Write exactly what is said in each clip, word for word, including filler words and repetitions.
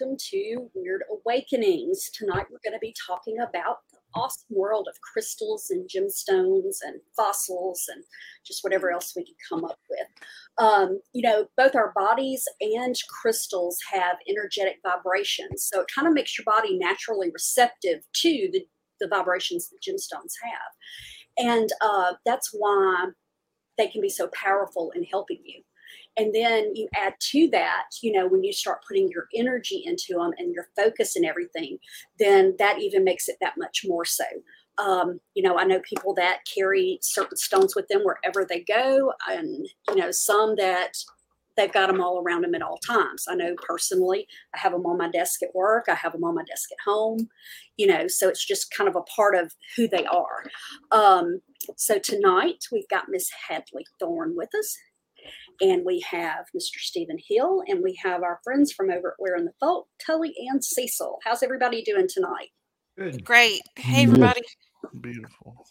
welcome to Weird Awakenings. Tonight we're going to be talking about the awesome world of crystals and gemstones and fossils and just whatever else we could come up with. Um, you know, both our bodies and crystals have energetic vibrations, so it kind of makes your body naturally receptive to the, the vibrations that gemstones have. And uh, that's why they can be so powerful in helping you. And then you add to that, you know, when you start putting your energy into them and your focus and everything, then that even makes it that much more so. Um, you know, I know people that carry certain stones with them wherever they go, and, you know, some that they've got them all around them at all times. I know personally, I have them on my desk at work. I have them on my desk at home, you know, so it's just kind of a part of who they are. Um, so tonight we've got Miss Hadley Thorne with us. And we have Mister Stephen Hill, and we have our friends from over at Weighing the Fault, Tully and Cecil. How's everybody doing tonight? Good. Great. Hey, everybody. Beautiful.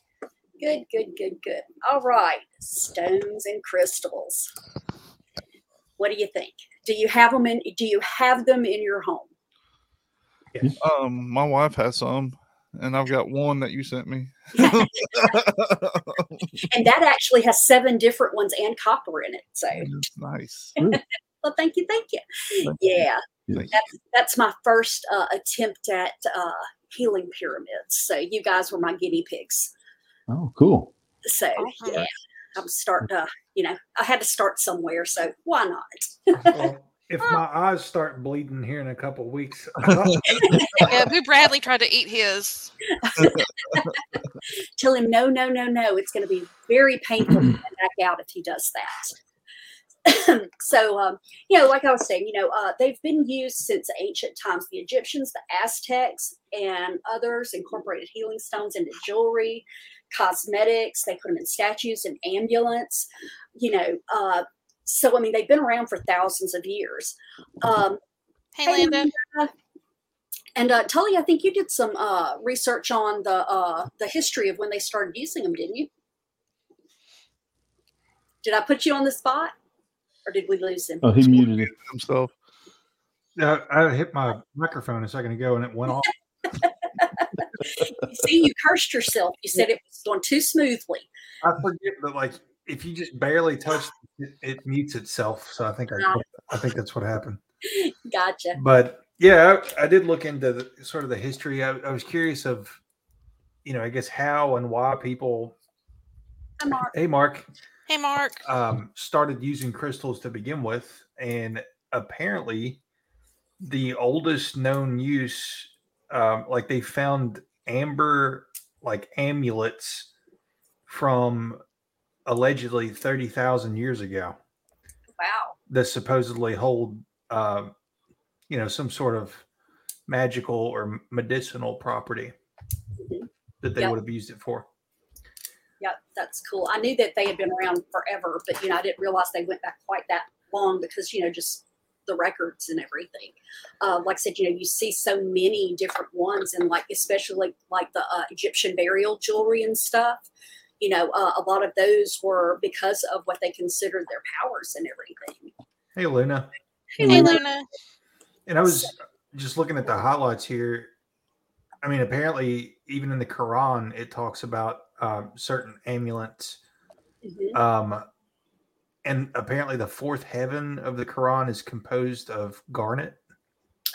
Good, good, good, good. All right. Stones and crystals. What do you think? Do you have them in? Do you have them in your home? Yes. Um, my wife has some. And I've got one that you sent me. And that actually has seven different ones and copper in it. So nice. Well, thank you. Thank you. Thank yeah. You. That's, that's my first uh, attempt at uh, healing pyramids. So you guys were my guinea pigs. Oh, cool. So uh-huh. yeah, I'm starting to, you know, I had to start somewhere. So why not? If my eyes start bleeding here in a couple of weeks. Yeah, Boo Bradley tried to eat his. Tell him, no, no, no, no. It's going to be very painful to get back out if he does that. So, um, you know, like I was saying, you know, uh, they've been used since ancient times. The Egyptians, the Aztecs, and others incorporated healing stones into jewelry, cosmetics. They put them in statues and amulets, you know, uh, so, I mean, they've been around for thousands of years. Um, hey, Linda. And, uh, and uh, Tully, I think you did some uh, research on the uh, the history of when they started using them, didn't you? Did I put you on the spot? Or did we lose him? Oh, he muted himself. Yeah, I hit my microphone a second ago and it went off. You see, you cursed yourself. You said it was going too smoothly. I forget, but like... If you just barely touch it, it mutes itself. So I think I, I think that's what happened. Gotcha. But yeah, I, I did look into the, sort of the history. I, I was curious of, you know, I guess how and why people. Hi, Mark. Hey, Mark. Hey, Mark. Um, started using crystals to begin with, and apparently, the oldest known use, um, like they found amber, like amulets from. Allegedly thirty thousand years ago. Wow. That supposedly hold, uh, you know, some sort of magical or medicinal property mm-hmm. that they yep. would have used it for. Yeah, that's cool. I knew that they had been around forever, but, you know, I didn't realize they went back quite that long because, you know, just the records and everything. Uh, like I said, you know, you see so many different ones and like, especially like the uh, Egyptian burial jewelry and stuff. You know, uh, a lot of those were because of what they considered their powers and everything. Hey, Luna. Hey, hey Luna. And I was so, just looking at the highlights here. I mean, apparently, even in the Quran, it talks about um, certain amulets. Mm-hmm. Um, and apparently, the fourth heaven of the Quran is composed of garnet,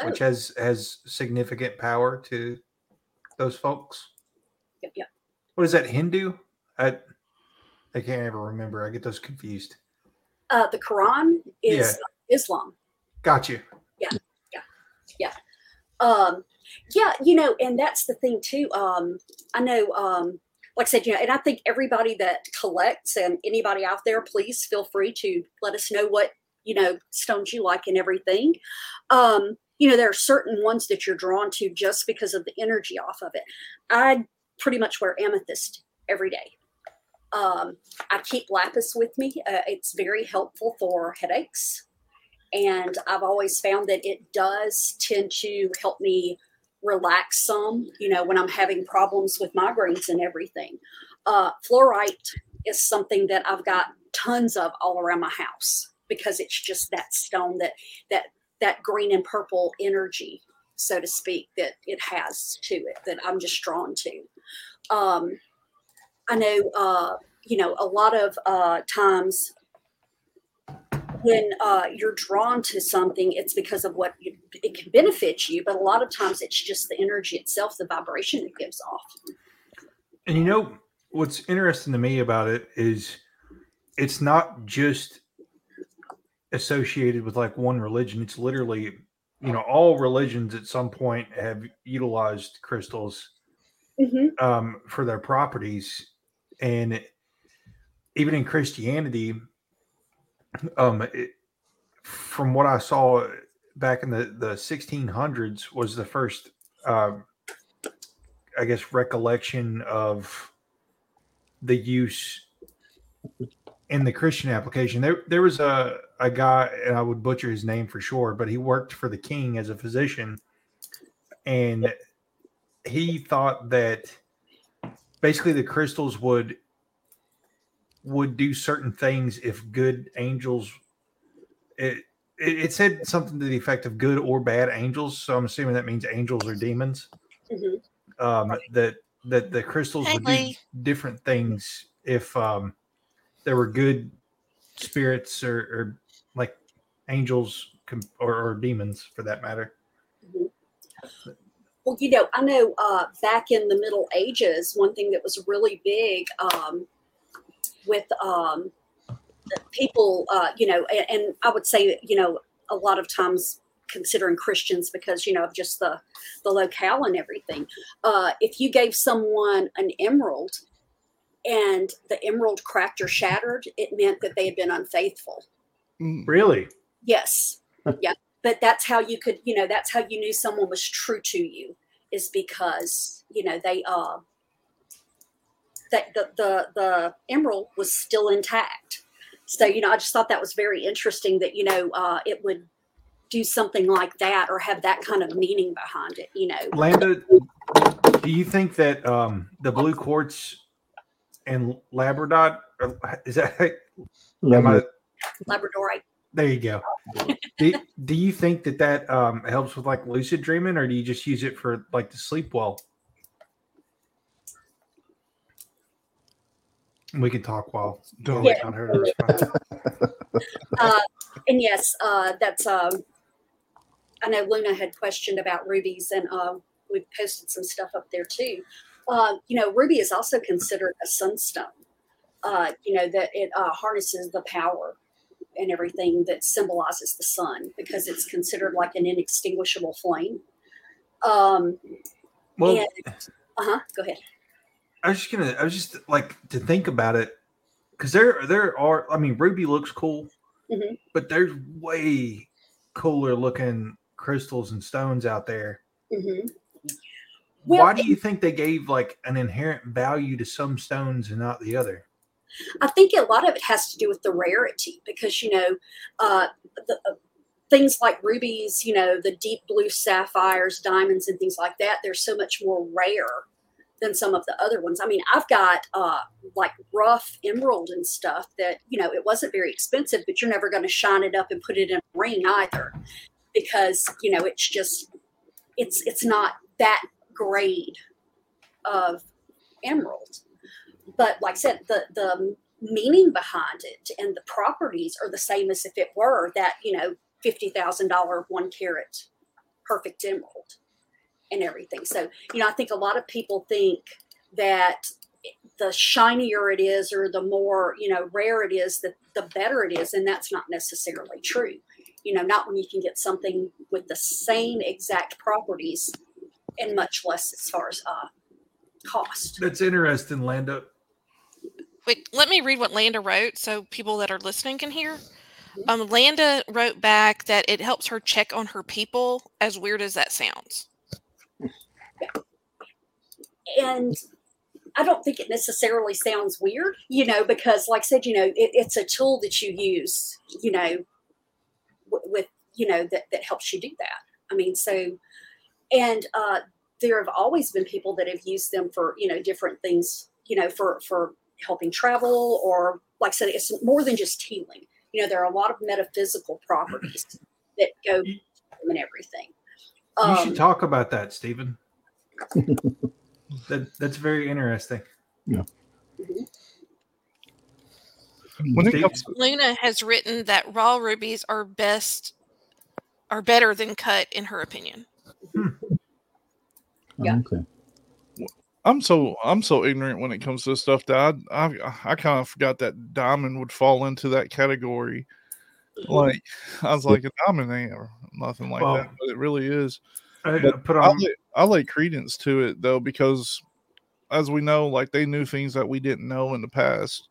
oh. which has, has significant power to those folks. Yep, yep. What is that, Hindu? I, I can't ever remember. I get those confused. Uh, the Quran is yeah. Islam. Got you. Yeah, yeah, yeah. Um, yeah, you know, and that's the thing too. Um, I know, um, like I said, you know, and I think everybody that collects and anybody out there, please feel free to let us know what, you know, stones you like and everything. Um, you know, there are certain ones that you're drawn to just because of the energy off of it. I pretty much wear amethyst every day. Um, I keep lapis with me. Uh, it's very helpful for headaches. And I've always found that it does tend to help me relax some, you know, when I'm having problems with migraines and everything. Uh, fluorite is something that I've got tons of all around my house because it's just that stone that, that that green and purple energy, so to speak, that it has to it, that I'm just drawn to. Um, I know, uh, you know, a lot of uh, times when uh, you're drawn to something, it's because of what you, it can benefit you. But a lot of times it's just the energy itself, the vibration it gives off. And, you know, what's interesting to me about it is it's not just associated with like one religion. It's literally, you know, all religions at some point have utilized crystals mm-hmm. um, for their properties. And even in Christianity, um, it, from what I saw back in the, the sixteen hundreds was the first, uh, I guess, recollection of the use in the Christian application. There, there was a, a guy, and I would butcher his name for sure, but he worked for the king as a physician. And he thought that basically the crystals would would do certain things if good angels, it, it, it said something to the effect of good or bad angels. So I'm assuming that means angels or demons, mm-hmm. um, that, that the crystals hey, would do different things if um, there were good spirits or, or like angels com- or, or demons for that matter. Mm-hmm. Well, you know, I know uh, back in the Middle Ages, one thing that was really big um, with um, people, uh, you know, and, and I would say, you know, a lot of times considering Christians because, you know, of just the, the locale and everything. Uh, if you gave someone an emerald and the emerald cracked or shattered, it meant that they had been unfaithful. Really? Yes. Yeah. But that's how you could, you know, that's how you knew someone was true to you, is because, you know, they, uh, that the, the, the emerald was still intact. So, you know, I just thought that was very interesting that, you know, uh, it would do something like that or have that kind of meaning behind it, you know. Landa, do you think that um, the blue quartz and labradorite, is that Labradorite. Labradorite. There you go. do, do you think that that um, helps with like lucid dreaming, or do you just use it for like to sleep well? We can talk while totally yeah. on her to respond. Uh, and yes, uh, that's. Uh, I know Luna had questioned about rubies, and uh, we posted some stuff up there too. Uh, you know, ruby is also considered a sunstone. Uh, you know that it uh, harnesses the power and everything that symbolizes the sun, because it's considered like an inextinguishable flame. Um, well, and, uh-huh, go ahead. I was just gonna, I was just like to think about it, because there, there are, I mean, ruby looks cool, mm-hmm. but there's way cooler looking crystals and stones out there. Mm-hmm. Well, why do you think they gave like an inherent value to some stones and not the other? I think a lot of it has to do with the rarity, because, you know, uh, the, uh, things like rubies, you know, the deep blue sapphires, diamonds and things like that, they're so much more rare than some of the other ones. I mean, I've got uh, like rough emerald and stuff that, you know, it wasn't very expensive, but you're never going to shine it up and put it in a ring either, because, you know, it's just, it's, it's not that grade of emerald. But like I said, the, the meaning behind it and the properties are the same as if it were that, you know, fifty thousand dollars one carat perfect emerald and everything. So, you know, I think a lot of people think that the shinier it is or the more, you know, rare it is, that the better it is. And that's not necessarily true. You know, not when you can get something with the same exact properties and much less as far as uh, cost. That's interesting, Landa. Wait, let me read what Landa wrote so people that are listening can hear. Um, Landa wrote back that it helps her check on her people, as weird as that sounds. And I don't think it necessarily sounds weird, you know, because like I said, you know, it, it's a tool that you use, you know, w- with, you know, that, that helps you do that. I mean, so, and uh, there have always been people that have used them for, you know, different things, you know, for, for, helping travel, or like I said, it's more than just healing. You know, there are a lot of metaphysical properties that go them and everything. Um, you should talk about that, Stephen. that that's very interesting. Yeah. Mm-hmm. When it comes to- Luna has written that raw rubies are best, are better than cut, in her opinion. Hmm. Yeah. Okay. I'm so I'm so ignorant when it comes to this stuff that I I, I kind of forgot that diamond would fall into that category. Like I was like, a diamond ain't or nothing like well, that, but it really is. I, put on- I, lay, I lay credence to it though, because as we know, like they knew things that we didn't know in the past.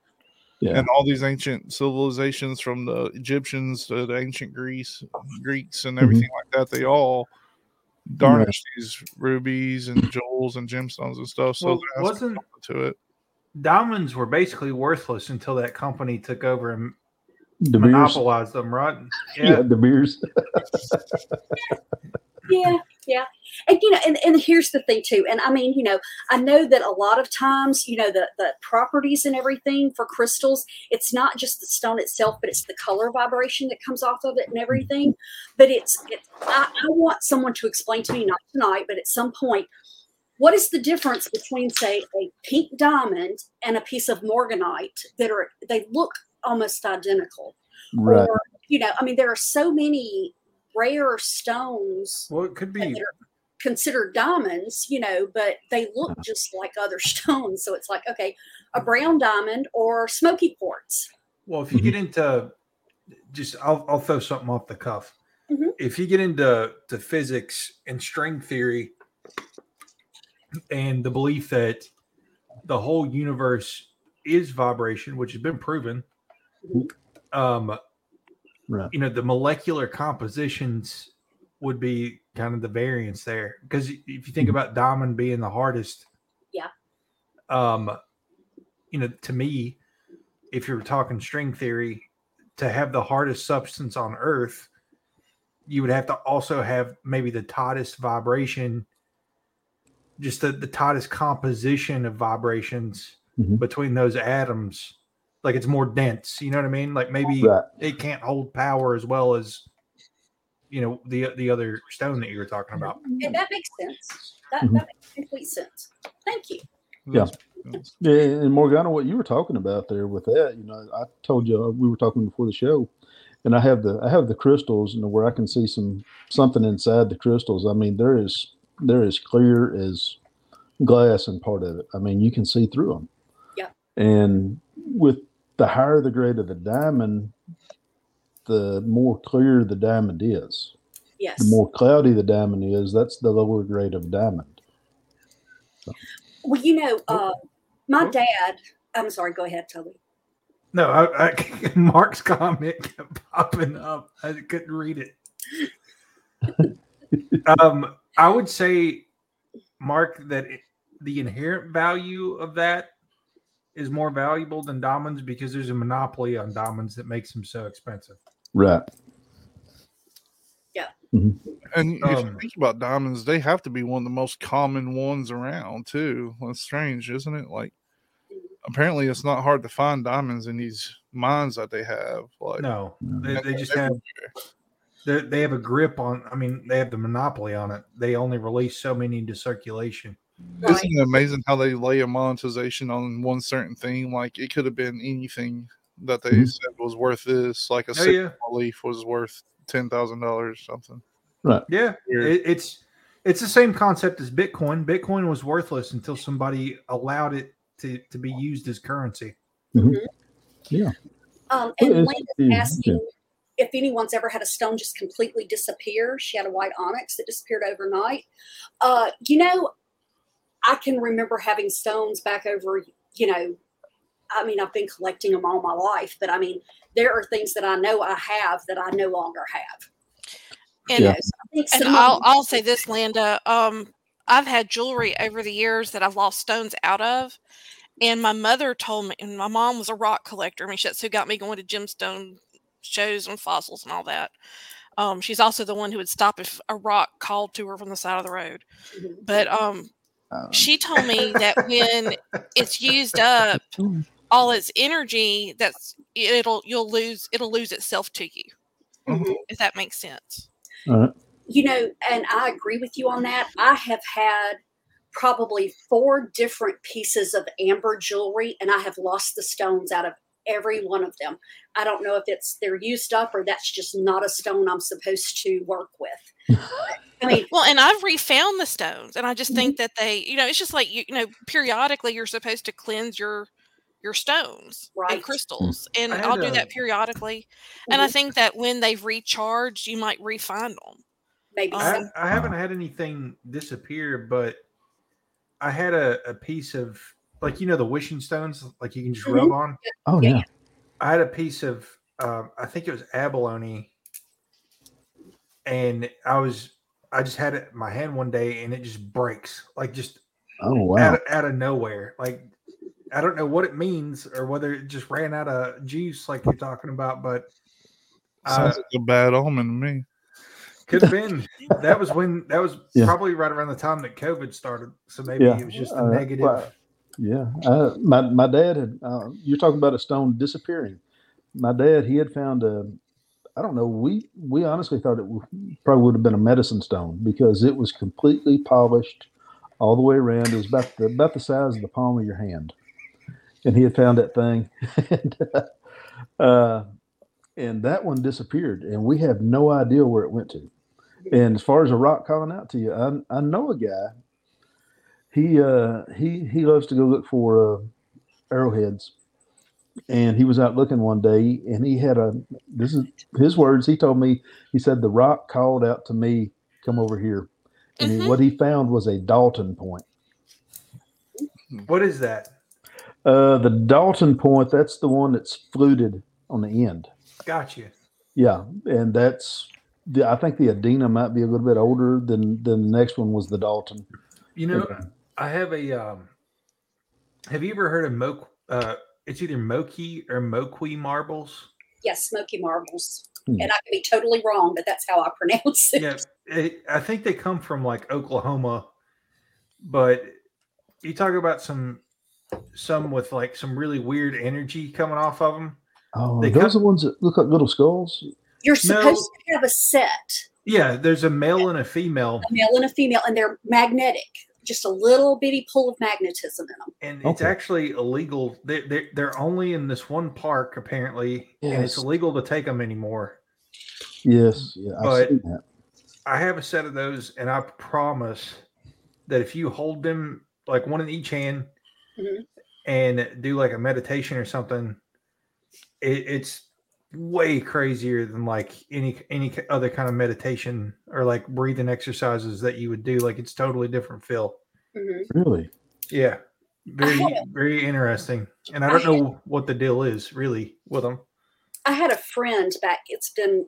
Yeah. And all these ancient civilizations, from the Egyptians to the ancient Greece, Greeks and everything mm-hmm. like that, they all garnished right. these rubies and jewels and gemstones and stuff. So well, wasn't to it. Diamonds were basically worthless until that company took over and De monopolized them, right? Yeah, yeah De Beers. Yeah, yeah. And, you know, and, and here's the thing, too. And, I mean, you know, I know that a lot of times, you know, the, the properties and everything for crystals, it's not just the stone itself, but it's the color vibration that comes off of it and everything. But it's, it's I, I want someone to explain to me, not tonight, but at some point, what is the difference between, say, a pink diamond and a piece of morganite that are, they look almost identical? Right. Or, you know, I mean, there are so many rare stones well, it could be. That are considered diamonds, you know, but they look just like other stones. So it's like, okay, a brown diamond or smoky quartz. Well, if you mm-hmm. get into just, I'll, I'll throw something off the cuff. Mm-hmm. If you get into to physics and string theory and the belief that the whole universe is vibration, which has been proven, um, right. You know, the molecular compositions would be kind of the variance there. Because if you think about diamond being the hardest, yeah. Um, you know, to me, if you're talking string theory, to have the hardest substance on Earth, you would have to also have maybe the tightest vibration, just the, the tightest composition of vibrations mm-hmm. between those atoms. Like it's more dense, you know what I mean? Like maybe right. it can't hold power as well as, you know, the the other stone that you were talking about. Yeah, that makes sense. That, mm-hmm. that makes complete sense. Thank you. Yeah. yeah, and Morgana, what you were talking about there with that, you know, I told you we were talking before the show, and I have the I have the crystals, you know, where I can see some something inside the crystals. I mean, they're as they're as clear as glass in part of it. I mean, you can see through them. Yeah, and with the higher the grade of the diamond, the more clear the diamond is. Yes. The more cloudy the diamond is, that's the lower grade of diamond. So. Well, you know, uh, my dad, I'm sorry, go ahead, Tully. No, I, I, Mark's comment kept popping up. I couldn't read it. um, I would say, Mark, that it, the inherent value of that is more valuable than diamonds because there's a monopoly on diamonds that makes them so expensive. Right. Yeah. Mm-hmm. And um, if you think about diamonds, they have to be one of the most common ones around too. That's strange, isn't it? Like, apparently it's not hard to find diamonds in these mines that they have. Like, no, they, they just everywhere. have, they have a grip on, I mean, they have the monopoly on it. They only release so many into circulation. Right. Isn't it amazing how they lay a monetization on one certain thing? Like it could have been anything that they mm-hmm. said was worth this, like a oh, yeah. leaf was worth ten thousand dollars or something. Right? Yeah, it, it's it's the same concept as Bitcoin. Bitcoin was worthless until somebody allowed it to, to be used as currency. Mm-hmm. Yeah. Um, and Lane is asking yeah. if anyone's ever had a stone just completely disappear. She had a white onyx that disappeared overnight. Uh, you know. I can remember having stones back over, you know, I mean, I've been collecting them all my life, but I mean, there are things that I know I have that I no longer have. And, yeah. so and I'll, I'll say this, Landa, um, I've had jewelry over the years that I've lost stones out of. And my mother told me, and my mom was a rock collector. I mean, that's who got me going to gemstone shows and fossils and all that. Um, she's also the one who would stop if a rock called to her from the side of the road. Mm-hmm. But, um, Um. She told me that when it's used up all its energy, that's it'll you'll lose it'll lose itself to you. Mm-hmm. If that makes sense. All right. you know, and I agree with you on that. I have had probably four different pieces of amber jewelry, and I have lost the stones out of every one of them. I don't know if it's they're used up or that's just not a stone I'm supposed to work with. I mean, well, and I've refound the stones, and I just think that they, you know, it's just like, you, you know, periodically you're supposed to cleanse your your stones, right, and crystals, and I'll do a, that periodically. Mm-hmm. And I think that when they've recharged, you might refind them. Maybe I, so. I haven't had anything disappear, but I had a, a piece of, like, you know, the wishing stones, like you can just mm-hmm. rub on. Oh yeah. I had a piece of, um, I think it was abalone, and I was, I just had it in my hand one day, and it just breaks, like just oh wow, out, out of nowhere. Like I don't know what it means or whether it just ran out of juice, like you're talking about. But uh, sounds like a bad omen to me. Could have been. That was when. That was yeah. probably right around the time that COVID started. So maybe yeah. it was just a uh, negative. Right. Yeah, uh, my my dad had. Uh, you're talking about a stone disappearing. My dad, he had found a. I don't know. We we honestly thought it w- probably would have been a medicine stone because it was completely polished, all the way around. It was about the about the size of the palm of your hand, and he had found that thing, and, uh, uh, and that one disappeared, and we have no idea where it went to. And as far as a rock calling out to you, I I know a guy. He uh he he loves to go look for uh, arrowheads, and he was out looking one day, and he had a this is his words. He told me, he said, the rock called out to me, come over here, and mm-hmm. he, what he found was a Dalton point. What is that? Uh, the Dalton point. That's the one that's fluted on the end. Gotcha. Yeah, and that's the, I think the Adena might be a little bit older than than the next one was the Dalton. You know. Okay. I have a, um, have you ever heard of Moqui, uh, it's either Moqui or Moqui marbles? Yes, Moqui marbles. Hmm. And I could be totally wrong, but that's how I pronounce it. Yeah, it, I think they come from like Oklahoma, but you talk about some, some with like some really weird energy coming off of them. Oh, they those come, are the ones that look like little skulls? You're supposed no, to have a set. Yeah, there's a male yeah. and a female. A male and a female, and they're magnetic. Just a little bitty pull of magnetism in them, and okay. it's actually illegal. They're, they're, they're only in this one park apparently, yes. and it's illegal to take them anymore. Yes, yeah, but I've seen that. I have a set of those, and I promise that if you hold them like one in each hand mm-hmm. and do like a meditation or something, it, it's way crazier than like any any other kind of meditation or like breathing exercises that you would do. Like it's totally different feel. Mm-hmm. Really? Yeah. Very very interesting. And I don't I had, know what the deal is really with them. I had a friend back. It's been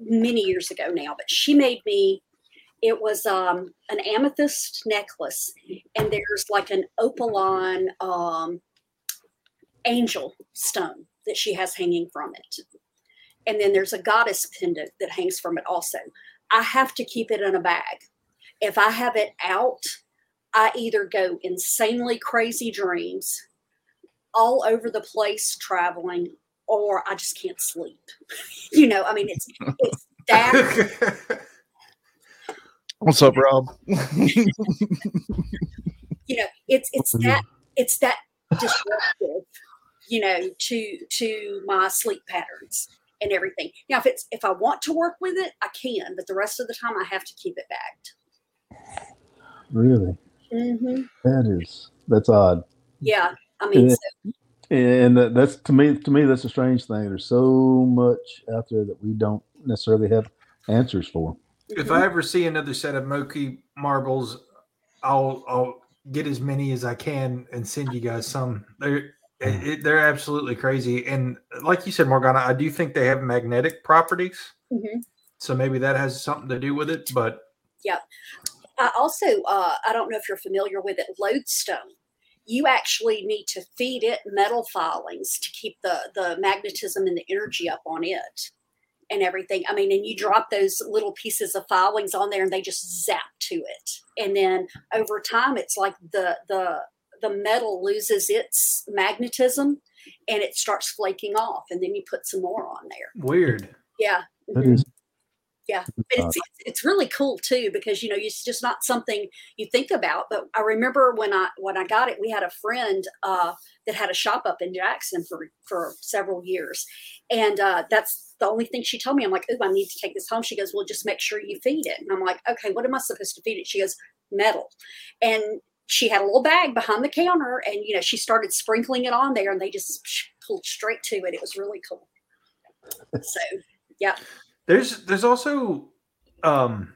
many years ago now, but she made me. It was um, an amethyst necklace, and there's like an opaline um, angel stone that she has hanging from it. And then there's a goddess pendant that hangs from it also. I have to keep it in a bag. If I have it out, I either go insanely crazy dreams, all over the place traveling, or I just can't sleep. You know, I mean, it's, it's that. What's up, Rob? You know, it's it's that it's that disruptive, you know, to to my sleep patterns and everything. Now, if it's if I want to work with it, I can, but the rest of the time I have to keep it bagged. Really? Mm-hmm. That is that's odd. Yeah, I mean, and, so. and that's to me to me that's a strange thing. There's so much out there that we don't necessarily have answers for. If mm-hmm. I ever see another set of Moqui marbles, I'll I'll get as many as I can and send you guys some. They're It, it, they're absolutely crazy, and like you said, Morgana, I do think they have magnetic properties, mm-hmm. so maybe that has something to do with it. But yeah, I also uh, I don't know if you're familiar with it. Lodestone, you actually need to feed it metal filings to keep the the magnetism and the energy up on it, and everything. I mean, and you drop those little pieces of filings on there, and they just zap to it, and then over time, it's like the the the metal loses its magnetism and it starts flaking off, and then you put some more on there. Weird. Yeah. Mm-hmm. That is. Yeah, it's, it's really cool too, because, you know, it's just not something you think about. But I remember when I when I got it, we had a friend uh, that had a shop up in Jackson for, for several years. And uh, that's the only thing she told me. I'm like, oh, I need to take this home. She goes, well, just make sure you feed it. And I'm like, okay, what am I supposed to feed it? She goes, metal. And she had a little bag behind the counter, and, you know, she started sprinkling it on there, and they just pulled straight to it. It was really cool. So, yeah. There's there's also um,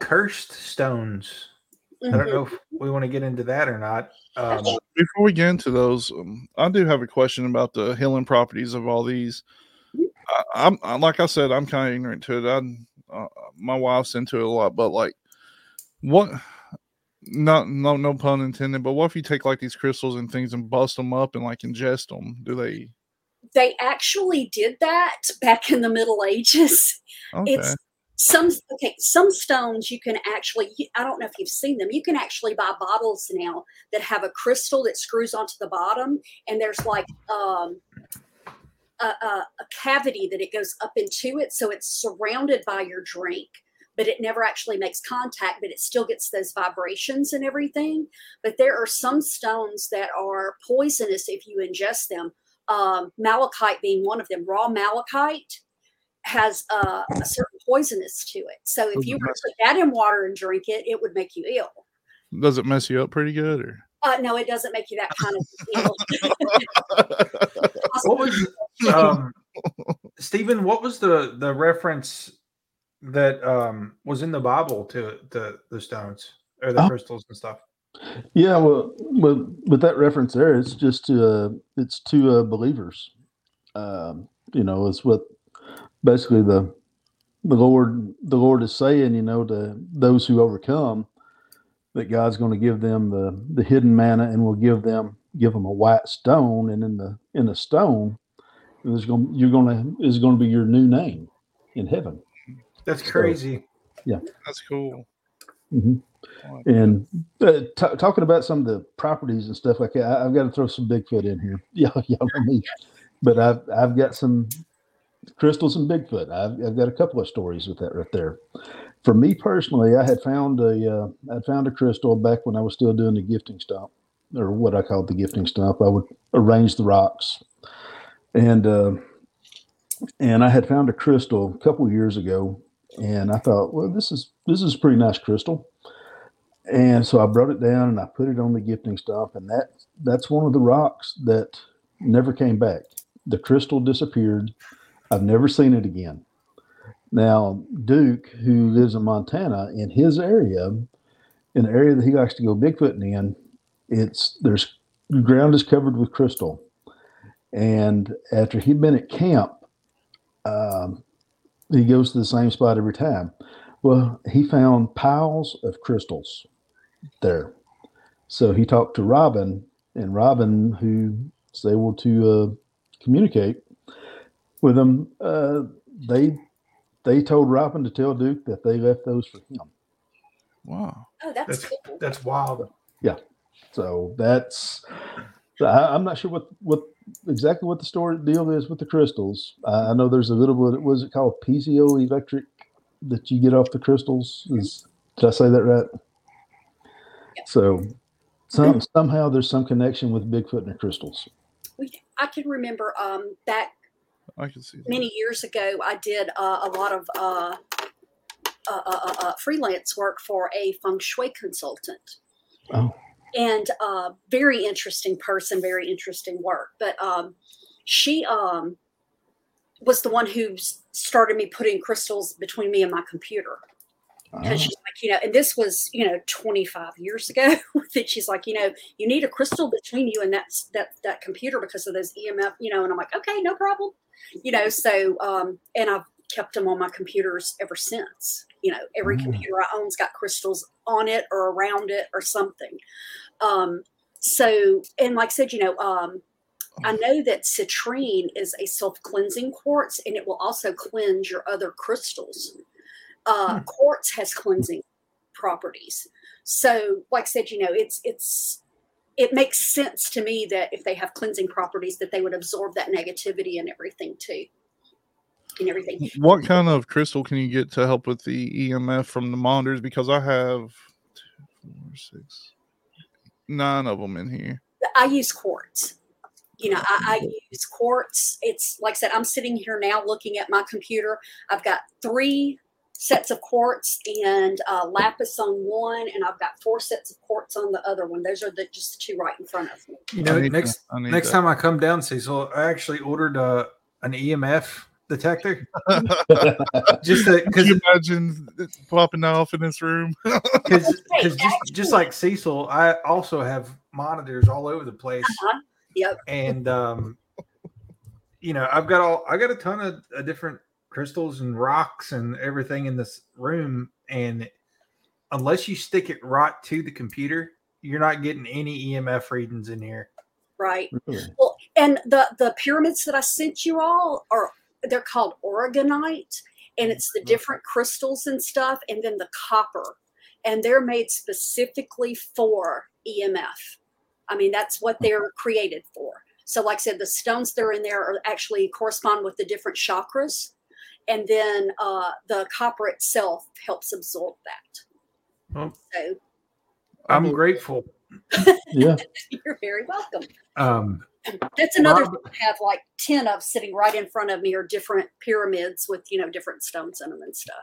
cursed stones. Mm-hmm. I don't know if we want to get into that or not. Um, Before we get into those, um, I do have a question about the healing properties of all these. I, I'm I, like I said, I'm kind of ignorant to it. I, uh, my wife's into it a lot, but like, what? Not no no pun intended. But what if you take like these crystals and things and bust them up and like ingest them? Do they? They actually did that back in the Middle Ages. Okay. It's some okay, some stones you can actually, I don't know if you've seen them, you can actually buy bottles now that have a crystal that screws onto the bottom, and there's like um, a, a, a cavity that it goes up into it, so it's surrounded by your drink, but it never actually makes contact, but it still gets those vibrations and everything. But there are some stones that are poisonous if you ingest them. Um, malachite being one of them. Raw malachite has uh, a certain poisonous to it. So if you were to put that in water and drink it, it would make you ill. Does it mess you up pretty good? Or uh, no, it doesn't make you that kind of ill. What was, um, Stephen, what was the, the reference that um, was in the Bible to, to the stones or the oh. crystals and stuff? Yeah, well, well, with that reference there, it's just to uh, it's to uh, believers. Um, you know, it's what basically the the Lord the Lord is saying. You know, to those who overcome, that God's going to give them the, the hidden manna, and will give them give them a white stone, and in the in the stone, there's going you're going to is going to be your new name in heaven. That's crazy. So, yeah, that's cool. Mm-hmm. And uh, t- talking about some of the properties and stuff like that, I- I've got to throw some Bigfoot in here. Yeah, yeah, me. But I've I've got some crystals and Bigfoot. I've I've got a couple of stories with that right there. For me personally, I had found a uh, I'd found a crystal back when I was still doing the gifting stomp, or what I called the gifting stomp. I would arrange the rocks, and uh, and I had found a crystal a couple of years ago, and I thought, well, this is this is a pretty nice crystal. And so I brought it down and I put it on the gifting stop, and that that's one of the rocks that never came back. The crystal disappeared. I've never seen it again. Now, Duke, who lives in Montana, in his area, in the area that he likes to go Bigfooting in, it's there's the ground is covered with crystal. And after he'd been at camp, um, he goes to the same spot every time. Well, he found piles of crystals there. So he talked to Robin, and Robin, who was able to uh, communicate with him, uh, they they told Robin to tell Duke that they left those for him. Wow, oh, that's that's, cool. That's wild. Yeah. So that's so I, I'm not sure what, what exactly what the story deal is with the crystals. Uh, I know there's a little bit. Was it called piezoelectric that you get off the crystals? Is, did I say that right? Yep. So some, somehow there's some connection with Bigfoot and the crystals. I can remember um, back I can see that. Many years ago, I did uh, a lot of uh, uh, uh, uh, freelance work for a feng shui consultant. Oh. And a uh, very interesting person, very interesting work. But um, she um, was the one who's started me putting crystals between me and my computer. Because she's like, you know, and this was, you know, twenty-five years ago that she's like, you know, you need a crystal between you and that's that, that computer because of those E M F, you know, and I'm like, okay, no problem. You know, so, um, and I've kept them on my computers ever since, you know, every mm-hmm. computer I own's got crystals on it or around it or something. Um, so, and like I said, you know, um, I know that citrine is a self-cleansing quartz, and it will also cleanse your other crystals. Uh, hmm. Quartz has cleansing properties. So, like I said, you know, it's it's it makes sense to me that if they have cleansing properties, that they would absorb that negativity and everything too. and everything. What kind of crystal can you get to help with the E M F from the monitors? Because I have two, four, six, nine of them in here. I use quartz. You know, I, I use quartz. It's like I said, I'm sitting here now looking at my computer. I've got three sets of quartz and uh, lapis on one, and I've got four sets of quartz on the other one. Those are the just the two right in front of me. You know, next to, next that. time I come down, Cecil, I actually ordered uh, an E M F detector. Just because imagine popping off in this room. Because just just like Cecil, I also have monitors all over the place. Uh-huh. Yep. And um, you know, I've got all I got a ton of uh, different crystals and rocks and everything in this room, and unless you stick it right to the computer, you're not getting any E M F readings in here. Right. Mm-hmm. Well, and the the pyramids that I sent you all are they're called aragonite, and it's the different crystals and stuff, and then the copper, and they're made specifically for E M F. I mean, that's what they're created for. So like I said, the stones that are in there are actually correspond with the different chakras. And then uh, the copper itself helps absorb that. Oh. So, I'm grateful. Yeah. You're very welcome. Um, that's another Rob, thing I have like ten of sitting right in front of me are different pyramids with, you know, different stones in them and stuff.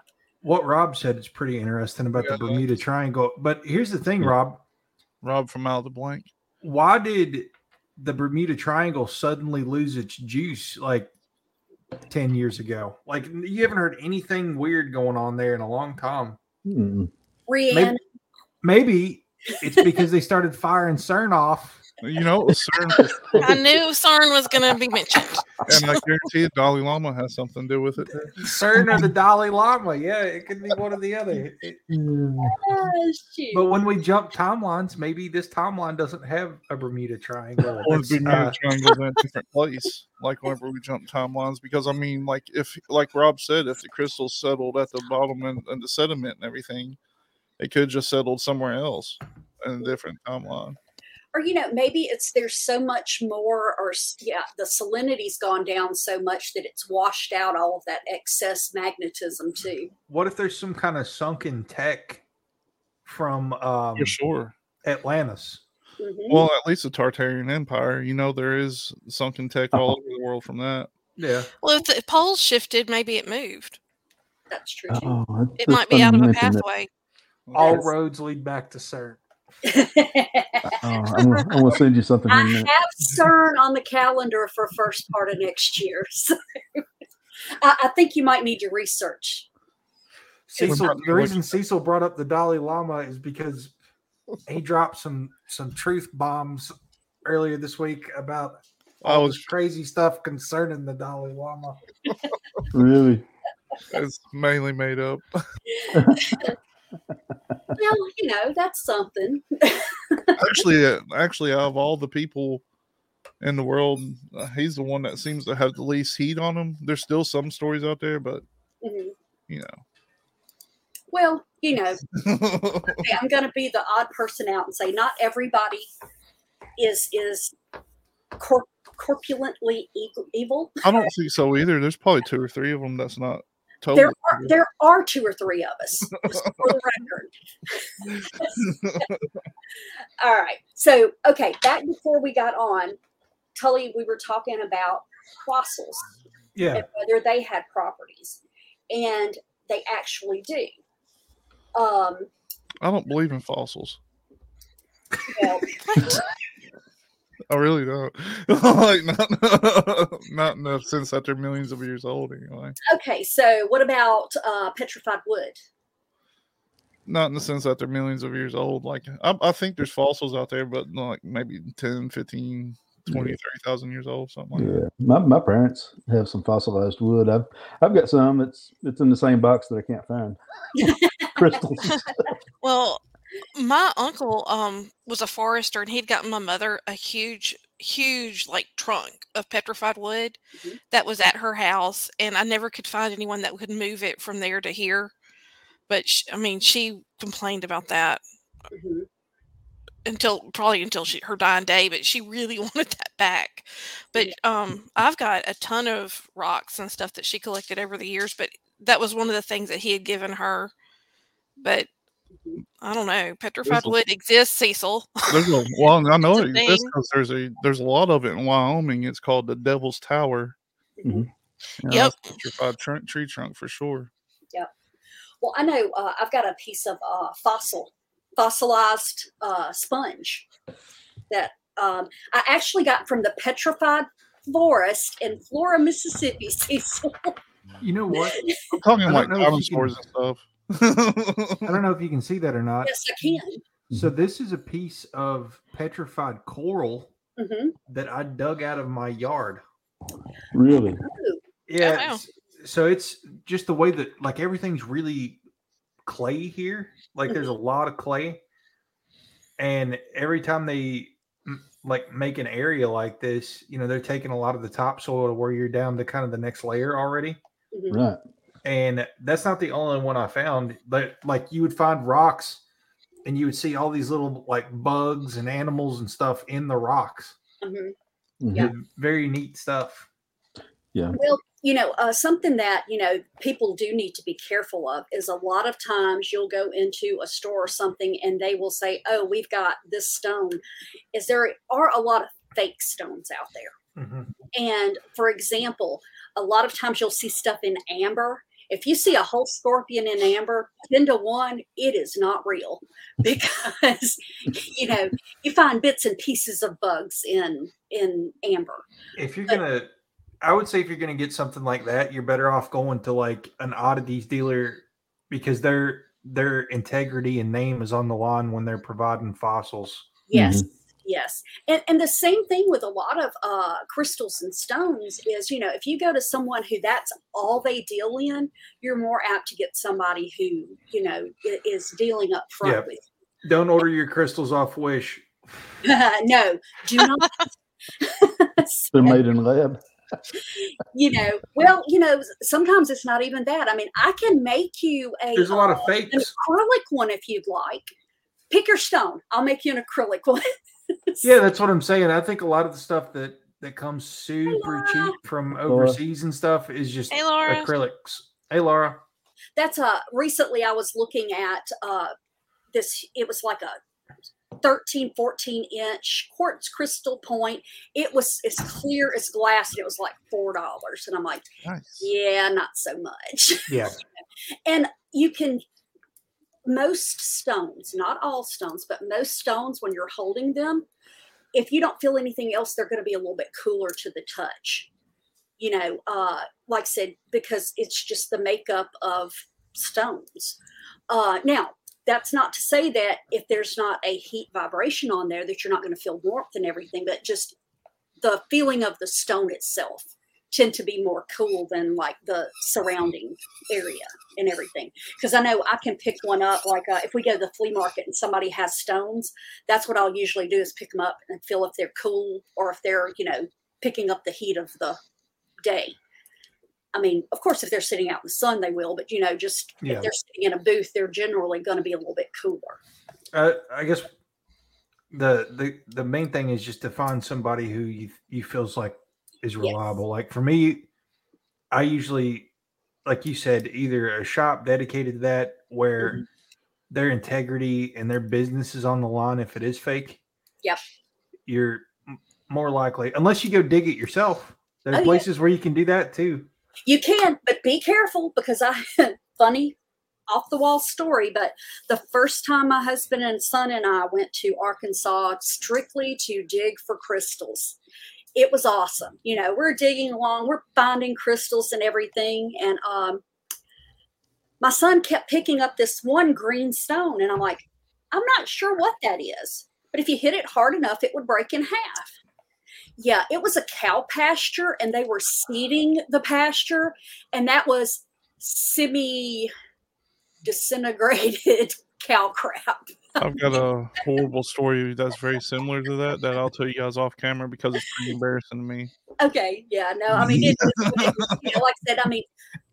What Rob said is pretty interesting about yeah, the Bermuda Triangle. But here's the thing, Rob. Rob from Out of the Blank. Why did the Bermuda Triangle suddenly lose its juice like ten years ago? Like, you haven't heard anything weird going on there in a long time. Hmm. Maybe, maybe it's because they started firing CERN off. You know, CERN was- I knew CERN was going to be mentioned. And I guarantee the Dalai Lama has something to do with it. CERN or the Dalai Lama. Yeah, it could be one or the other. It, oh, shoot. But when we jump timelines, maybe this timeline doesn't have a Bermuda Triangle. Or the Bermuda uh, Triangle in a different place, like whenever we jump timelines. Because, I mean, like if, like Rob said, if the crystals settled at the bottom and, and the sediment and everything, it could just settle somewhere else in a different timeline. Or, you know, maybe it's there's so much more or yeah, the salinity's gone down so much that it's washed out all of that excess magnetism, too. What if there's some kind of sunken tech from um, yeah, sure. Atlantis? Mm-hmm. Well, at least the Tartarian Empire, you know, there is sunken tech all over the world from that. Yeah. Well, if the poles shifted, maybe it moved. That's true. Oh, that's it might be out of a pathway. That. All yes. roads lead back to CERN. uh, I'm, I'm gonna send you something. I have CERN on the calendar for first part of next year, so I, I think you might need to research. Cecil, the reason Cecil brought up the Dalai Lama is because he dropped some some truth bombs earlier this week about all this crazy stuff concerning the Dalai Lama. Really, it's mainly made up. Well, you know, that's something. actually, uh, actually, out of all the people in the world, uh, he's the one that seems to have the least heat on him. There's still some stories out there, but, mm-hmm. you know. Well, you know, okay, I'm going to be the odd person out and say not everybody is is corp- corpulently e- evil. I don't think so either. There's probably two or three of them that's not. Totally. There are there are two or three of us, just for the record. All right. So, okay, back before we got on, Tully, we were talking about fossils. Yeah. And whether they had properties. And they actually do. Um, I don't believe in fossils. Well, I really don't. Like not, not enough since that they're millions of years old anyway. Okay, so what about uh, petrified wood? Not in the sense that they're millions of years old. Like I, I think there's fossils out there, but like maybe ten, fifteen, twenty, yeah. thirty thousand years old, something like yeah. that. Yeah, my, my parents have some fossilized wood. I've I've got some. It's, it's in the same box that I can't find. Crystals. Well... My uncle um, was a forester, and he'd gotten my mother a huge, huge, like, trunk of petrified wood mm-hmm. that was at her house, and I never could find anyone that would move it from there to here. But, she, I mean, she complained about that. Mm-hmm. until probably until she, her dying day, but she really wanted that back. But yeah. um, I've got a ton of rocks and stuff that she collected over the years, but that was one of the things that he had given her. But I don't know. Petrified there's wood a, exists, Cecil. There's a, well, I know it exists because there's a there's a lot of it in Wyoming. It's called the Devil's Tower. Mm-hmm. You know, yep, petrified tr- tree trunk for sure. Yep. Well, I know uh, I've got a piece of uh, fossil, fossilized uh, sponge that um, I actually got from the Petrified Forest in Flora, Mississippi. Cecil. You know what? I'm talking like dinosaurs and stuff. I don't know if you can see that or not. Yes, I can. So this is a piece of petrified coral mm-hmm. that I dug out of my yard. Really? Yeah. It's, so it's just the way that, like, everything's really clay here. Like, there's a lot of clay, and every time they like make an area like this, you know, they're taking a lot of the topsoil to where you're down to kind of the next layer already. Mm-hmm. Right. And that's not the only one I found. But like, you would find rocks, and you would see all these little like bugs and animals and stuff in the rocks. Mm-hmm. Mm-hmm. Yeah, very neat stuff. Yeah. Well, you know, uh, something that you know people do need to be careful of is a lot of times you'll go into a store or something, and they will say, "Oh, we've got this stone." Is there are a lot of fake stones out there? Mm-hmm. And for example, a lot of times you'll see stuff in amber. If you see a whole scorpion in amber, ten to one, it is not real because, you know, you find bits and pieces of bugs in in amber. If you're going to, I would say if you're going to get something like that, you're better off going to like an oddities dealer because their their integrity and name is on the line when they're providing fossils. Yes. Mm-hmm. Yes. And and the same thing with a lot of uh, crystals and stones is, you know, if you go to someone who that's all they deal in, you're more apt to get somebody who, you know, is dealing up front yeah. with you. Don't order your crystals off Wish. Uh, no, do not. So, they're made in lab. You know, well, you know, sometimes it's not even that. I mean, I can make you a, There's a lot uh, of fakes. An acrylic one if you'd like. Pick your stone. I'll make you an acrylic one. Yeah, that's what I'm saying. I think a lot of the stuff that, that comes super hey, cheap from overseas and stuff is just hey, acrylics. Hey, Laura. That's uh, recently I was looking at uh, this. It was like a thirteen, fourteen inch quartz crystal point. It was as clear as glass, and it was like four dollars. And I'm like, nice. Yeah, not so much. Yeah. And you can... Most stones, not all stones, but most stones, when you're holding them, if you don't feel anything else, they're going to be a little bit cooler to the touch. You know, uh, like I said, because it's just the makeup of stones. Uh, now, that's not to say that if there's not a heat vibration on there that you're not going to feel warmth and everything, but just the feeling of the stone itself tend to be more cool than like the surrounding area and everything. Because I know I can pick one up, like uh, if we go to the flea market and somebody has stones, that's what I'll usually do is pick them up and feel if they're cool or if they're, you know, picking up the heat of the day. I mean, of course, if they're sitting out in the sun, they will, but, you know, just yeah. if they're sitting in a booth, they're generally going to be a little bit cooler. Uh, I guess the, the the main thing is just to find somebody who you, you feels like is reliable. Yes. Like for me, I usually, like you said, either a shop dedicated to that where mm-hmm. their integrity and their business is on the line. If it is fake, yep, you're more likely, unless you go dig it yourself. There's oh, places yeah. where you can do that too. You can, but be careful because I funny off the wall story, but the first time my husband and son and I went to Arkansas strictly to dig for crystals. It was awesome. You know, we're digging along, we're finding crystals and everything. And um, my son kept picking up this one green stone. And I'm like, I'm not sure what that is. But if you hit it hard enough, it would break in half. Yeah, it was a cow pasture and they were seeding the pasture. And that was semi-disintegrated cow crap. I've got a horrible story that's very similar to that that I'll tell you guys off camera because it's pretty embarrassing to me. Okay, yeah, no, I mean, it, it, you know, like I said, I mean,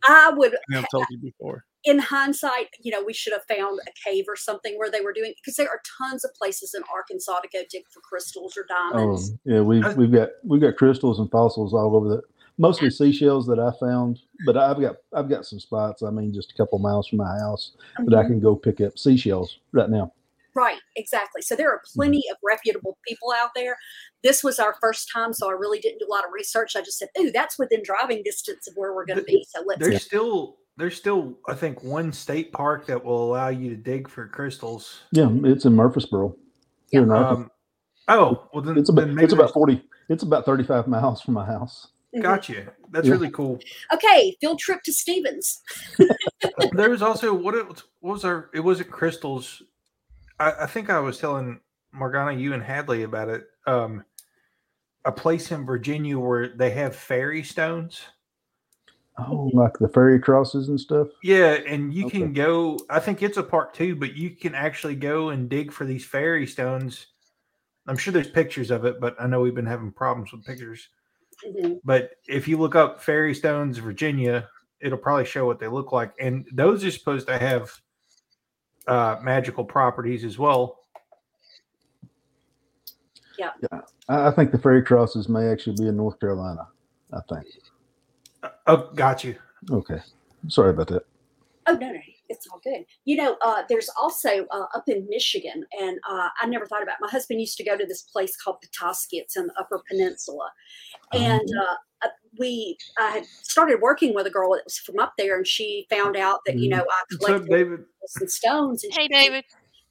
I would. I've told you before. in hindsight, you know, we should have found a cave or something where they were doing, because there are tons of places in Arkansas to go dig for crystals or diamonds. Oh, yeah, we've we've got we've got crystals and fossils all over the, mostly seashells that I found, but I've got I've got some spots. I mean, just a couple miles from my house mm-hmm. that I can go pick up seashells right now. Right, exactly. So there are plenty mm-hmm. of reputable people out there. This was our first time, so I really didn't do a lot of research. I just said, "Ooh, that's within driving distance of where we're going to be." So let's. There's get. still there's still I think one state park that will allow you to dig for crystals. Yeah, it's in Murfreesboro. Yeah. In um, oh, well then it's about, then maybe it's about forty. It's about thirty-five miles from my house. Gotcha. That's yeah. really cool. Okay, field trip to Stevens. There was also what it what was our it wasn't crystals. I think I was telling Morgana, you and Hadley about it. Um, a place in Virginia where they have fairy stones. Oh, like the fairy crosses and stuff? Yeah, and you okay. can go, I think it's a park too, but you can actually go and dig for these fairy stones. I'm sure there's pictures of it, but I know we've been having problems with pictures. Mm-hmm. But if you look up fairy stones, Virginia, it'll probably show what they look like. And those are supposed to have... Uh, magical properties as well. Yeah. yeah. I think the fairy crosses may actually be in North Carolina, I think. Uh, oh, got you. Okay. Sorry about that. Oh, no, no. It's all good. You know, uh, there's also uh, up in Michigan, and uh, I never thought about it. My husband used to go to this place called Petoskey. It's in the Upper Peninsula. And uh, uh, we I had started working with a girl that was from up there, and she found out that, you know, I collected David? some stones. And hey, she, David.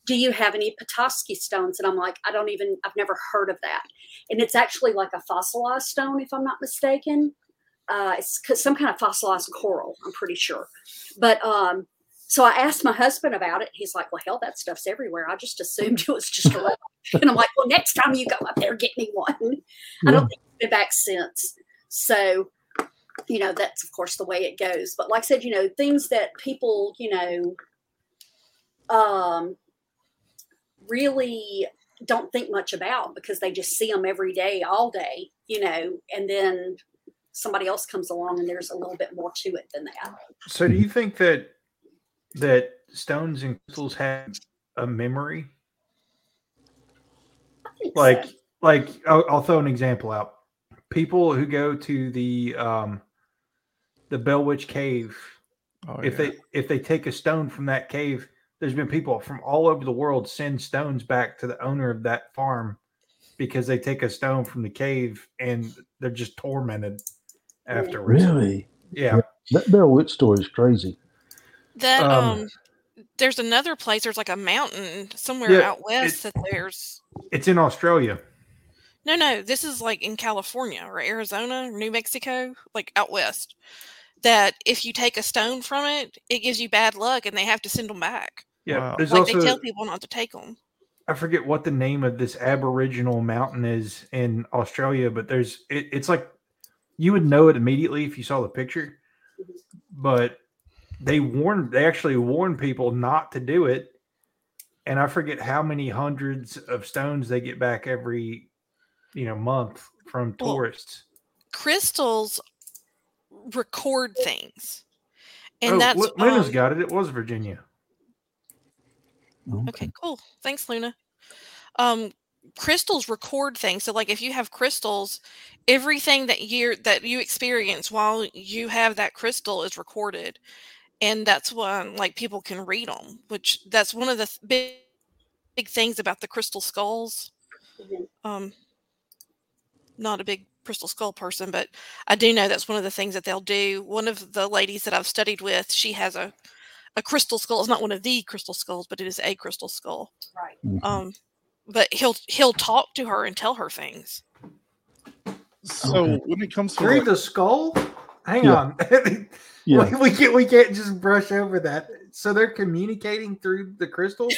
Do you have any Petoskey stones? And I'm like, I don't even, I've never heard of that. And it's actually like a fossilized stone, if I'm not mistaken. Uh, it's some kind of fossilized coral, I'm pretty sure. But um, so I asked my husband about it. He's like, well, hell, that stuff's everywhere. I just assumed it was just a relic. And I'm like, well, next time you go up there, get me one. Yeah. I don't think it's been back since. So, you know, that's, of course, the way it goes. But like I said, you know, things that people, you know, um, really don't think much about because they just see them every day, all day, you know, and then somebody else comes along and there's a little bit more to it than that. So do you think that that stones and crystals have a memory? I think like, so. like I'll, I'll throw an example out. People who go to the um, the Bell Witch Cave, oh, if yeah. they if they take a stone from that cave, there's been people from all over the world send stones back to the owner of that farm because they take a stone from the cave and they're just tormented afterwards. Really? Yeah. That Bell Witch story is crazy. That um, um, there's another place. There's like a mountain somewhere yeah, out west it, that there's. It's in Australia. No, no, this is like in California or Arizona, or New Mexico, like out west. That if you take a stone from it, it gives you bad luck, and they have to send them back. Yeah, wow. Like also, they tell people not to take them. I forget what the name of this Aboriginal mountain is in Australia, but there's it, it's like you would know it immediately if you saw the picture, but. They warned. They actually warn people not to do it, and I forget how many hundreds of stones they get back every, you know, month from tourists. Well, crystals record things, and oh, that's Luna's um, got it. It was Virginia. Okay. okay, cool. Thanks, Luna. Um, crystals record things. So, like, if you have crystals, everything that you that you experience while you have that crystal is recorded. And that's when, like, people can read them, which that's one of the th- big, big things about the crystal skulls. Mm-hmm. Um, not a big crystal skull person, but I do know that's one of the things that they'll do. One of the ladies that I've studied with, she has a, a crystal skull. It's not one of the crystal skulls, but it is a crystal skull. Right. Mm-hmm. Um, but he'll he'll talk to her and tell her things. So okay. when it comes to through like- the skull, hang yeah. on. Yeah. We, we can't we can't just brush over that. So they're communicating through the crystals?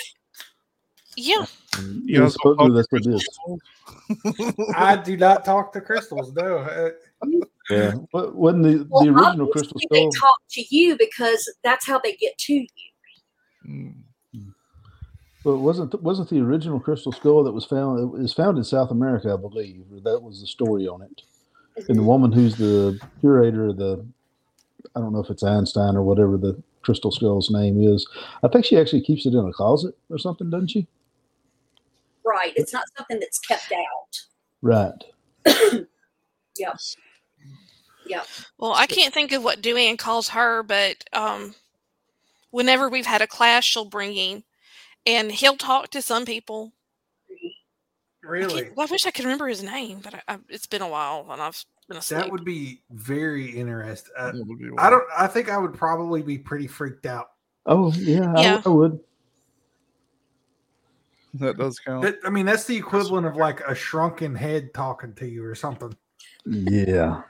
Yeah. You know, so that's what it is. I do not talk to crystals, no. Yeah. But wasn't the, well, the original crystal skull? They talk to you because that's how they get to you. Mm-hmm. Well, it wasn't wasn't the original crystal skull that was found? It was found in South America, I believe. That was the story on it. Mm-hmm. And the woman who's the curator of the I don't know if it's Einstein or whatever the Crystal Skull's name is. I think she actually keeps it in a closet or something, doesn't she? Right. It's not something that's kept out. Right. Yeah. Yeah. Well, I can't think of what Dewey calls her, but um, whenever we've had a class, she'll bring him, and he'll talk to some people. Really? I, well, I wish I could remember his name, but I, I, it's been a while, and I've been asleep. That would be very interesting. Uh, be I don't. I think I would probably be pretty freaked out. Oh yeah, yeah. I, I would. That does count. That, I mean, that's the equivalent of like a shrunken head talking to you or something. Yeah.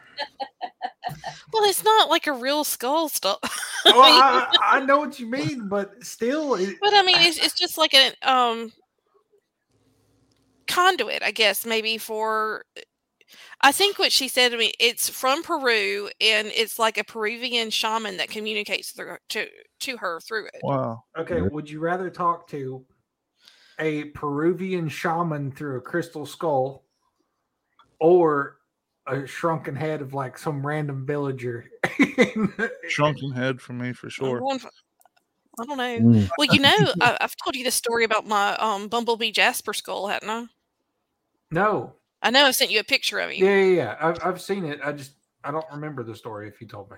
Well, it's not like a real skull stuff. Well, I, I know what you mean, but still. It, but I mean, it's, it's just like a um. conduit, I guess, maybe for, I think what she said to me, it's from Peru, and it's like a Peruvian shaman that communicates through to, to her through it. Wow. Okay, would you rather talk to a Peruvian shaman through a crystal skull or a shrunken head of like some random villager? Shrunken head for me, for sure. I don't know. Mm. Well, you know, I, I've told you the story about my um, Bumblebee Jasper skull, hadn't I? No. I know I sent you a picture of it. Yeah, yeah, yeah. I've, I've seen it. I just, I don't remember the story if you told me.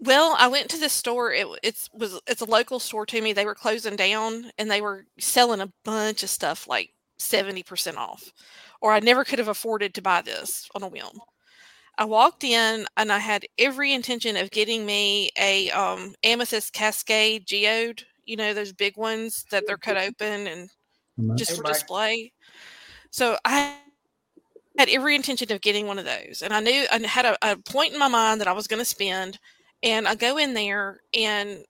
Well, I went to the store. It, it's was it's a local store to me. They were closing down, and they were selling a bunch of stuff, like seventy percent off. Or I never could have afforded to buy this on a whim. I walked in, and I had every intention of getting me a um, amethyst cascade geode, you know, those big ones that they're cut open and just for display. So I had every intention of getting one of those. And I knew I had a, a point in my mind that I was going to spend. And I go in there, and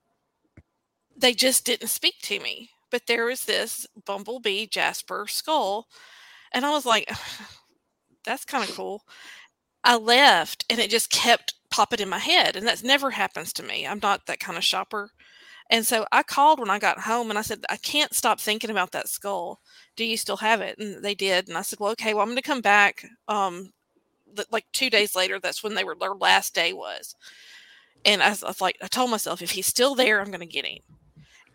they just didn't speak to me. But there was this Bumblebee Jasper skull. And I was like, that's kind of cool. I left, and it just kept popping in my head, and that's never happens to me. I'm not that kind of shopper. And so I called when I got home, and I said, I can't stop thinking about that skull. Do you still have it? And they did. And I said, well, okay, well, I'm going to come back um, th- like two days later. That's when they were, their last day was. And I was, I was like, I told myself, if he's still there, I'm going to get him.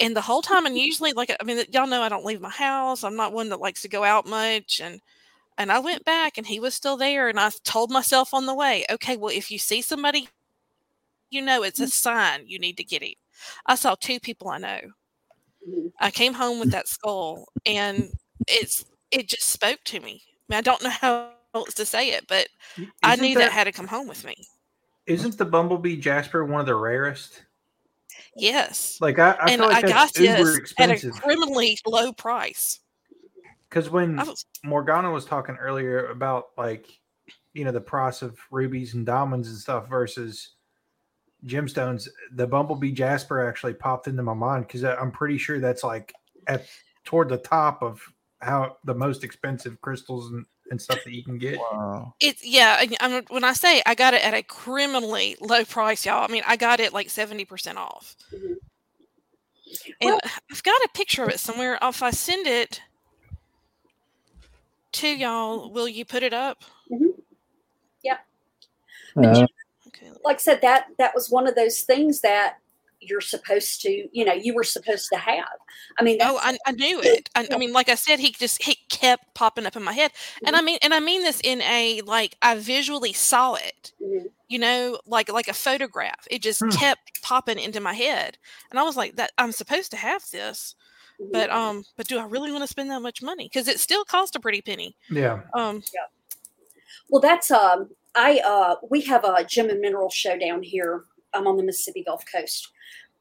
And the whole time, and usually, like, I mean, y'all know I don't leave my house. I'm not one that likes to go out much, and And I went back, and he was still there, and I told myself on the way, okay, well, if you see somebody, you know, it's a sign you need to get him. I saw two people I know. I came home with that skull, and it's it just spoke to me. I mean, I don't know how else to say it, but isn't I knew that, that had to come home with me. Isn't the Bumblebee Jasper one of the rarest? Yes. Like I, I and feel like I that's got uber expensive. At a criminally low price. Because when was, Morgana was talking earlier about, like, you know, the price of rubies and diamonds and stuff versus gemstones, the Bumblebee Jasper actually popped into my mind because I'm pretty sure that's like at toward the top of how the most expensive crystals and, and stuff that you can get. Wow. It's yeah. I'm, when I say I got it at a criminally low price, y'all, I mean, I got it like seventy percent off. Mm-hmm. And well, I've got a picture of it somewhere. If I send it to y'all, will you put it up? Mm-hmm. Yeah. Uh, you, like I said, that that was one of those things that you're supposed to, you know, you were supposed to have. I mean, oh, I, I knew it. I, I mean, like I said, he just he kept popping up in my head, mm-hmm. and I mean, and I mean this in a like I visually saw it, mm-hmm. you know, like like a photograph. It just hmm. kept popping into my head, and I was like, that I'm supposed to have this. But um, but do I really want to spend that much money? Because it still cost a pretty penny. Yeah. Um. Yeah. Well, that's um. I uh. We have a gem and mineral show down here. I'm on the Mississippi Gulf Coast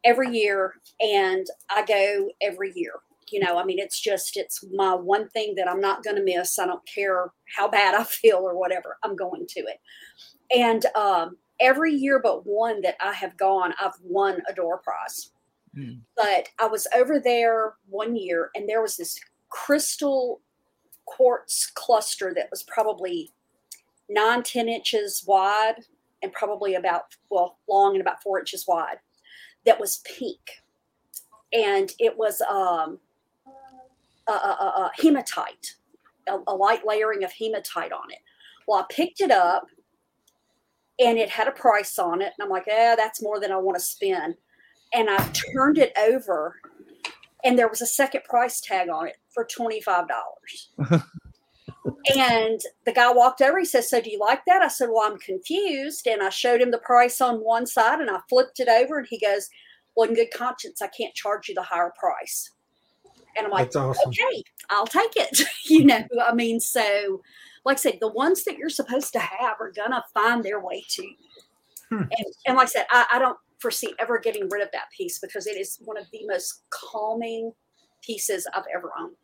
every year, and I go every year. You know, I mean, it's just it's my one thing that I'm not going to miss. I don't care how bad I feel or whatever. I'm going to it, and um, every year but one that I have gone, I've won a door prize. But I was over there one year, and there was this crystal quartz cluster that was probably nine, ten inches wide and probably about, well, long and about four inches wide that was pink. And it was um, a, a, a hematite, a, a light layering of hematite on it. Well, I picked it up, and it had a price on it. And I'm like, oh, that's more than I want to spend. And I turned it over, and there was a second price tag on it for twenty-five dollars. And the guy walked over. He says, so do you like that? I said, well, I'm confused. And I showed him the price on one side, and I flipped it over. And he goes, well, in good conscience, I can't charge you the higher price. And I'm like, that's awesome. Okay, I'll take it. You know, I mean, so like I said, the ones that you're supposed to have are going to find their way to you. Hmm. And, and like I said, I, I don't foresee ever getting rid of that piece because it is one of the most calming pieces I've ever owned.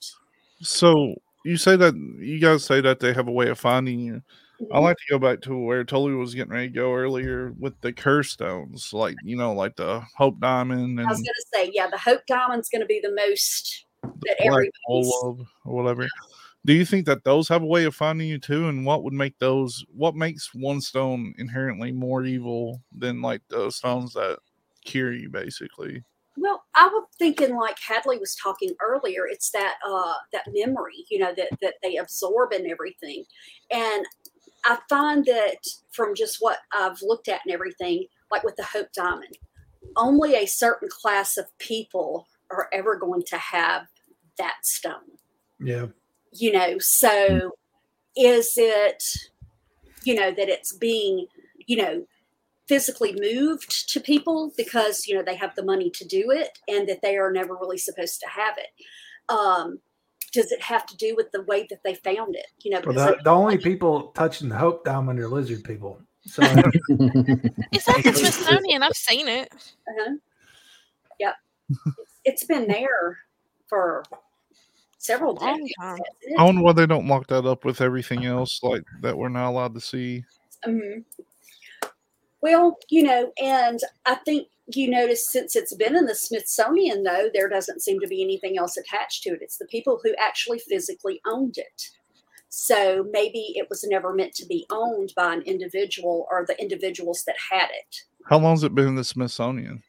So you say that, you guys say that they have a way of finding you. Mm-hmm. I like to go back to where Tully was getting ready to go earlier with the curse stones, like, you know, like the Hope Diamond. And I was going to say, yeah, the Hope Diamond's going to be the most... that everybody's or whatever. Do you think that those have a way of finding you too? And what would make those, what makes one stone inherently more evil than like the stones that cure you basically? Well, I was thinking like Hadley was talking earlier, it's that uh that memory, you know, that that they absorb and everything. And I find that from just what I've looked at and everything, like with the Hope Diamond, only a certain class of people are ever going to have that stone. Yeah. You know, so is it, you know, that it's being, you know, physically moved to people because, you know, they have the money to do it and that they are never really supposed to have it? Um, does it have to do with the way that they found it? You know, because well, the, they, the only like, people touching the Hope Diamond are lizard people. So it's like a Smithsonian. I've seen it. Uh-huh. Yep. It's been there for several days. I wonder why they don't lock that up with everything else like that we're not allowed to see. Mm-hmm. Well, you know, and I think you notice since it's been in the Smithsonian, though, there doesn't seem to be anything else attached to it. It's the people who actually physically owned it. So maybe it was never meant to be owned by an individual or the individuals that had it. How long has it been in the Smithsonian?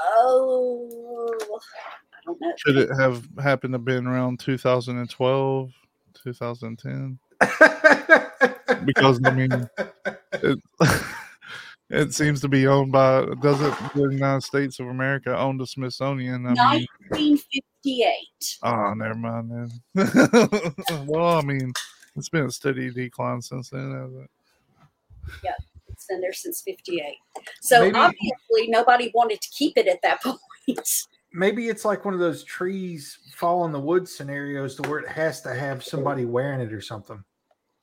Oh, I don't know. Should it have happened to have been around two thousand twelve, two thousand ten? Because, I mean, it, it seems to be owned by, doesn't the United States of America own the Smithsonian? I nineteen fifty-eight. Mean, oh, never mind then. Well, I mean, it's been a steady decline since then, hasn't it? Yeah. Been there since fifty-eight, so maybe, obviously nobody wanted to keep it at that point. Maybe it's like one of those trees fall in the woods scenarios to where it has to have somebody wearing it or something.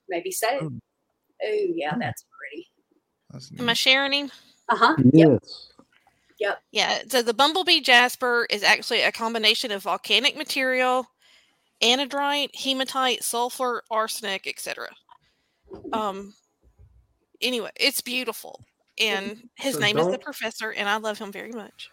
Maybe so. Oh, oh yeah, that's pretty. That's nice. Am I sharing him? Uh-huh. Yes. Yep. Yeah. So the bumblebee jasper is actually a combination of volcanic material, anhydrite, hematite, sulfur, arsenic, et cetera. Um. Anyway, it's beautiful, and his so name is the professor, and I love him very much.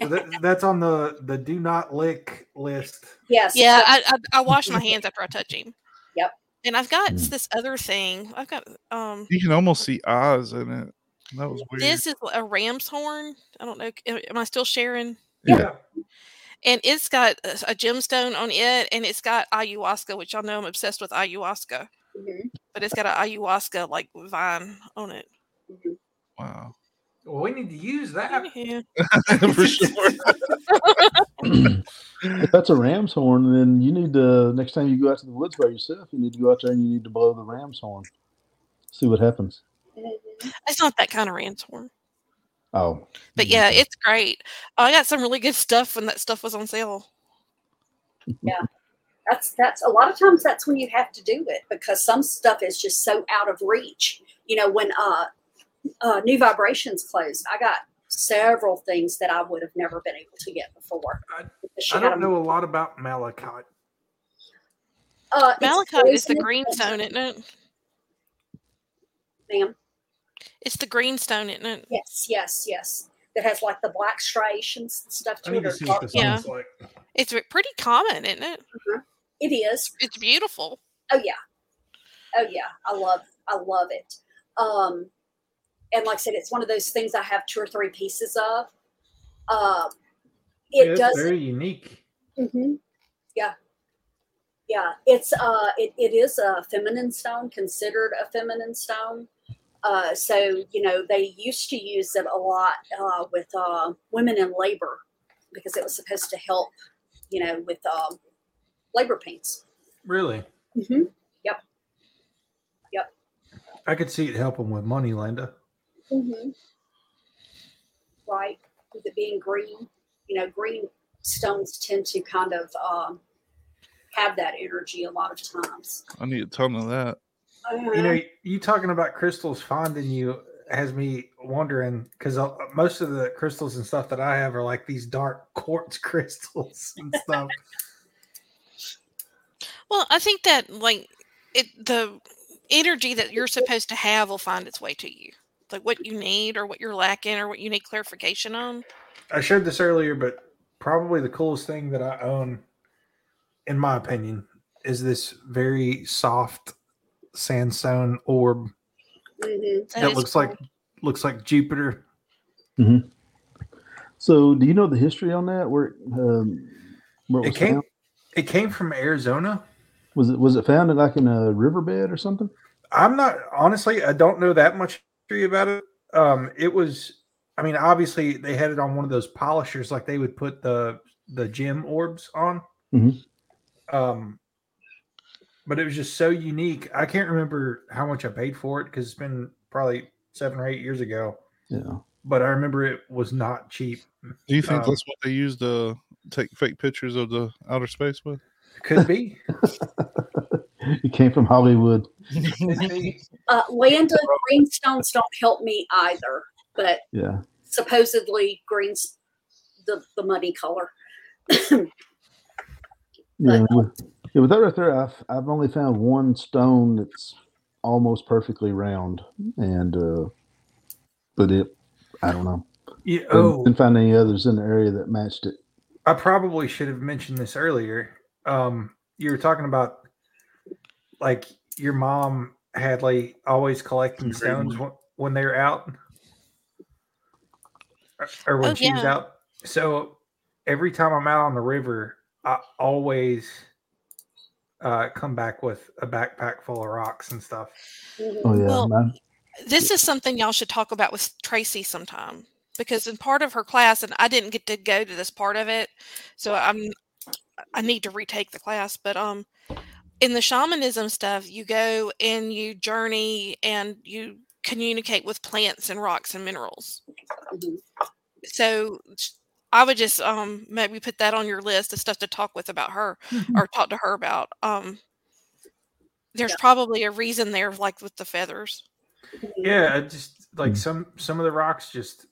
So that, that's on the, the do not lick list. Yes. Yeah, I, I I wash my hands after I touch him. Yep. And I've got this other thing. I've got um. You can almost see eyes in it. That was weird. This is a ram's horn. I don't know. Am I still sharing? Yeah. And it's got a gemstone on it, and it's got ayahuasca, which y'all know I'm obsessed with ayahuasca. Mm-hmm. But it's got an ayahuasca like vine on it. Mm-hmm. Wow. Well, we need to use that. Yeah. For sure. If that's a ram's horn, then you need to, next time you go out to the woods by yourself, you need to go out there and you need to blow the ram's horn. See what happens. It's not that kind of ram's horn. Oh. But yeah, it's great. I got some really good stuff when that stuff was on sale. Yeah. That's that's a lot of times that's when you have to do it because some stuff is just so out of reach. You know, when uh, uh, New Vibrations closed, I got several things that I would have never been able to get before. I, I don't know a lot about malachite. Uh, malachite is the green stone, isn't it? Ma'am? It's the green stone, isn't it? Yes, yes, yes. That has like the black striations and stuff to it. Or yeah. Like. It's pretty common, isn't it? Mm-hmm. It is. It's beautiful. Oh yeah. Oh yeah. I love I love it. Um, and like I said, it's one of those things I have two or three pieces of. Um, it it's doesn't very unique. Mm-hmm. Yeah. Yeah. It's uh it, it is a feminine stone, considered a feminine stone. Uh, so, you know, they used to use it a lot uh, with uh, women in labor because it was supposed to help, you know, with um, labor pains. Really? Mm-hmm. Yep. Yep. I could see it helping with money, Linda. Mm-hmm. Right. With it being green, you know, green stones tend to kind of um, have that energy a lot of times. I need a ton of that. You know, you talking about crystals finding you has me wondering, because most of the crystals and stuff that I have are like these dark quartz crystals and stuff. Well, I think that like it, the energy that you're supposed to have will find its way to you. Like what you need or what you're lacking or what you need clarification on. I shared this earlier, but probably the coolest thing that I own, in my opinion, is this very soft sandstone orb mm-hmm. that, that looks cool. like looks like Jupiter. Mm-hmm. So, do you know the history on that? Where, um, where it, it was came? Found? It came from Arizona. Was it was it found in like in a riverbed or something? I'm not honestly. I don't know that much history about it. Um, it was. I mean, obviously they had it on one of those polishers, like they would put the the gem orbs on. Mm-hmm. Um. But it was just so unique. I can't remember how much I paid for it because it's been probably seven or eight years ago. Yeah. But I remember it was not cheap. Do you think um, that's what they used to take fake pictures of the outer space with? Could be. It came from Hollywood. uh, Land of greenstones don't help me either. But yeah, supposedly green's the, the money color. but, yeah. Yeah, with that right there, I've, I've only found one stone that's almost perfectly round, and uh, but it, I don't know. Yeah, oh, didn't find any others in the area that matched it. I probably should have mentioned this earlier. Um, you were talking about like your mom, Hadley, always collecting stones mm-hmm. w- when they were out, or, or when oh, she yeah. was out. So every time I'm out on the river, I always. Uh, come back with a backpack full of rocks and stuff. Oh, yeah, well, man. This is something y'all should talk about with Tracy sometime because in part of her class, and I didn't get to go to this part of it, so I'm I need to retake the class. But um, in the shamanism stuff, you go and you journey and you communicate with plants and rocks and minerals. So. I would just um, maybe put that on your list of stuff to talk with about her mm-hmm. or talk to her about. Um, there's yeah. probably a reason there, like with the feathers. Yeah, just like some some of the rocks just,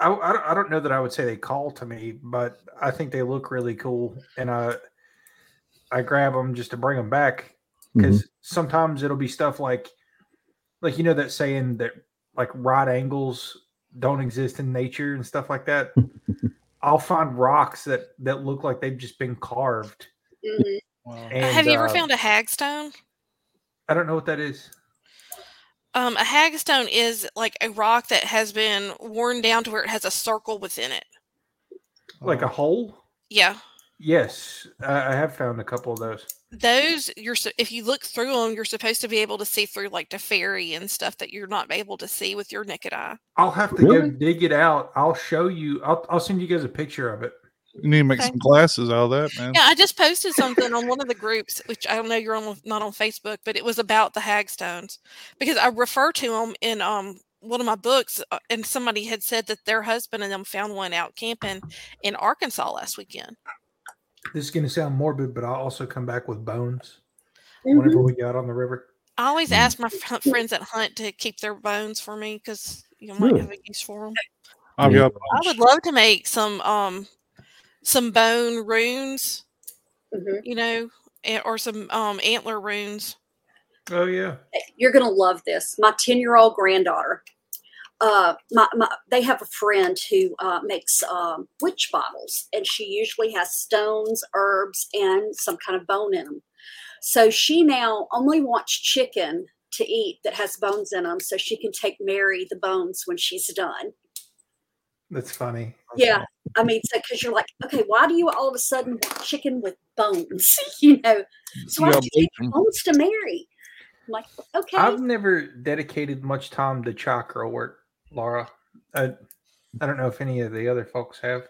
I, I, I don't know that I would say they call to me, but I think they look really cool. And I, I grab them just to bring them back because mm-hmm. sometimes it'll be stuff like, like, you know, that saying that like right angles don't exist in nature and stuff like that. I'll find rocks that, that look like they've just been carved. Mm-hmm. Wow. And, have you ever uh, found a hagstone? I don't know what that is. Um, a hagstone is like a rock that has been worn down to where it has a circle within it. Like a hole? Yeah. Yes, I, I have found a couple of those. Those, you're if you look through them, you're supposed to be able to see through like the fairy and stuff that you're not able to see with your naked eye. I'll have to really? go dig it out. I'll show you. I'll, I'll send you guys a picture of it. You need to make okay. some glasses out of that, man. Yeah, I just posted something on one of the groups, which I don't know you're on, not on Facebook, but it was about the hagstones because I refer to them in um one of my books, uh, and somebody had said that their husband and them found one out camping in Arkansas last weekend. This is going to sound morbid, but I'll also come back with bones mm-hmm. whenever we get out on the river. I always ask my f- friends at Hunt to keep their bones for me because you know, might really? have a use for them. I would love to make some um, some bone runes, mm-hmm. you know, or some um, antler runes. Oh, yeah. You're going to love this. My ten-year-old granddaughter, Uh, my, my, they have a friend who uh, makes um, witch bottles, and she usually has stones, herbs, and some kind of bone in them. So she now only wants chicken to eat that has bones in them so she can take Mary the bones when she's done. That's funny. Yeah. I mean, so because you're like, okay, why do you all of a sudden want chicken with bones? You know, so yeah, I have to take bones to Mary. I'm like, okay. I've never dedicated much time to chakra work, Laura. I, I don't know if any of the other folks have.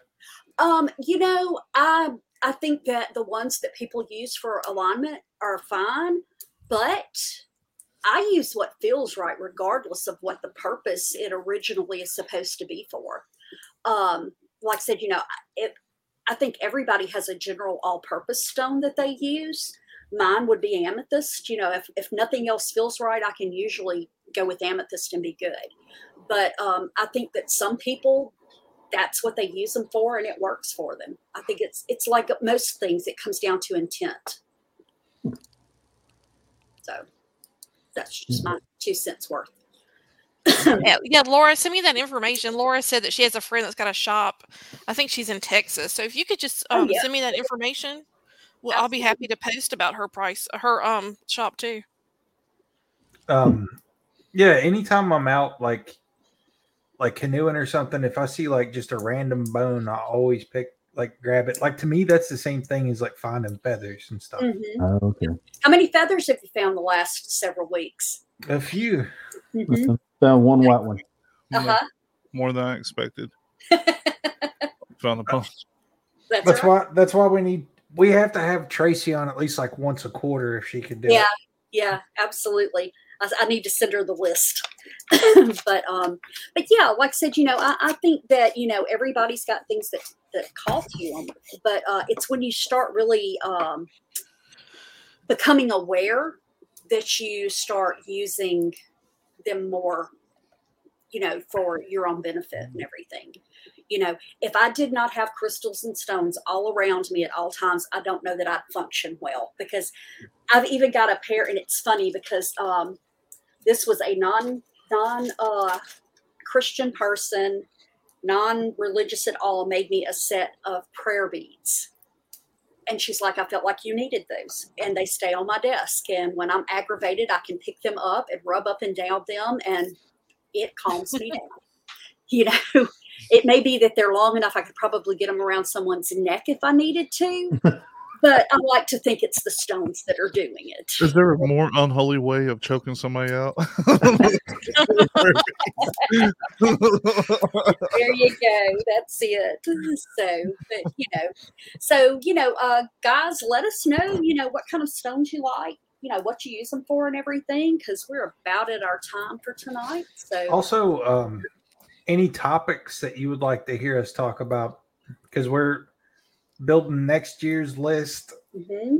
Um, you know, I I think that the ones that people use for alignment are fine, but I use what feels right regardless of what the purpose it originally is supposed to be for. Um, like I said, you know, it, I think everybody has a general all-purpose stone that they use. Mine would be amethyst. You know, if, if nothing else feels right, I can usually go with amethyst and be good. But um, I think that some people, that's what they use them for, and it works for them. I think it's it's like most things, it comes down to intent. So that's just my two cents worth. yeah, yeah, Laura, send me that information. Laura said that she has a friend that's got a shop. I think she's in Texas. So if you could just um, oh, yeah. send me that information, well, I'll be happy to post about her price, her um shop too. Um, yeah, anytime I'm out, like, like canoeing or something, if I see like just a random bone, I always pick, like grab it. Like to me, that's the same thing as like finding feathers and stuff. Mm-hmm. Oh, okay. How many feathers have you found the last several weeks? A few. Mm-hmm. Found one white one. Uh-huh. More than I expected. Found a bone. That's, that's right. why. That's why we need. We have to have Tracy on at least like once a quarter if she can do yeah, it. Yeah, yeah, absolutely. I, I need to send her the list. but um, but yeah, like I said, you know, I, I think that, you know, everybody's got things that, that call to you. But uh, it's when you start really um, becoming aware that you start using them more, you know, for your own benefit and everything. You know, if I did not have crystals and stones all around me at all times, I don't know that I'd function well, because I've even got a pair, and it's funny because um, this was a non, non uh, Christian person, non-religious at all, made me a set of prayer beads. And she's like, I felt like you needed those. And they stay on my desk. And when I'm aggravated, I can pick them up and rub up and down them, and it calms me down. You know, it may be that they're long enough. I could probably get them around someone's neck if I needed to, but I like to think it's the stones that are doing it. Is there a more unholy way of choking somebody out? There you go. That's it. So, but, you know, so, you know, uh, guys, let us know, you know, what kind of stones you like, you know, what you use them for and everything, because we're about at our time for tonight. So also, um, any topics that you would like to hear us talk about, because we're building next year's list. Mm-hmm.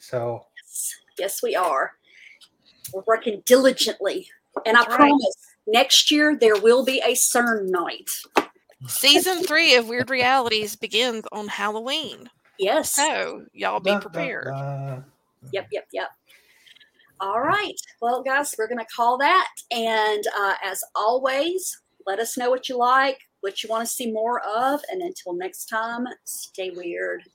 So yes. yes, we are. We're working diligently, and I All promise right. next year there will be a CERN night. Season three of Weird Realities begins on Halloween. Yes, so y'all be prepared. Uh, uh, yep, yep, yep. All right, well, guys, we're gonna call that, and uh, as always, let us know what you like, what you want to see more of, and until next time, stay weird.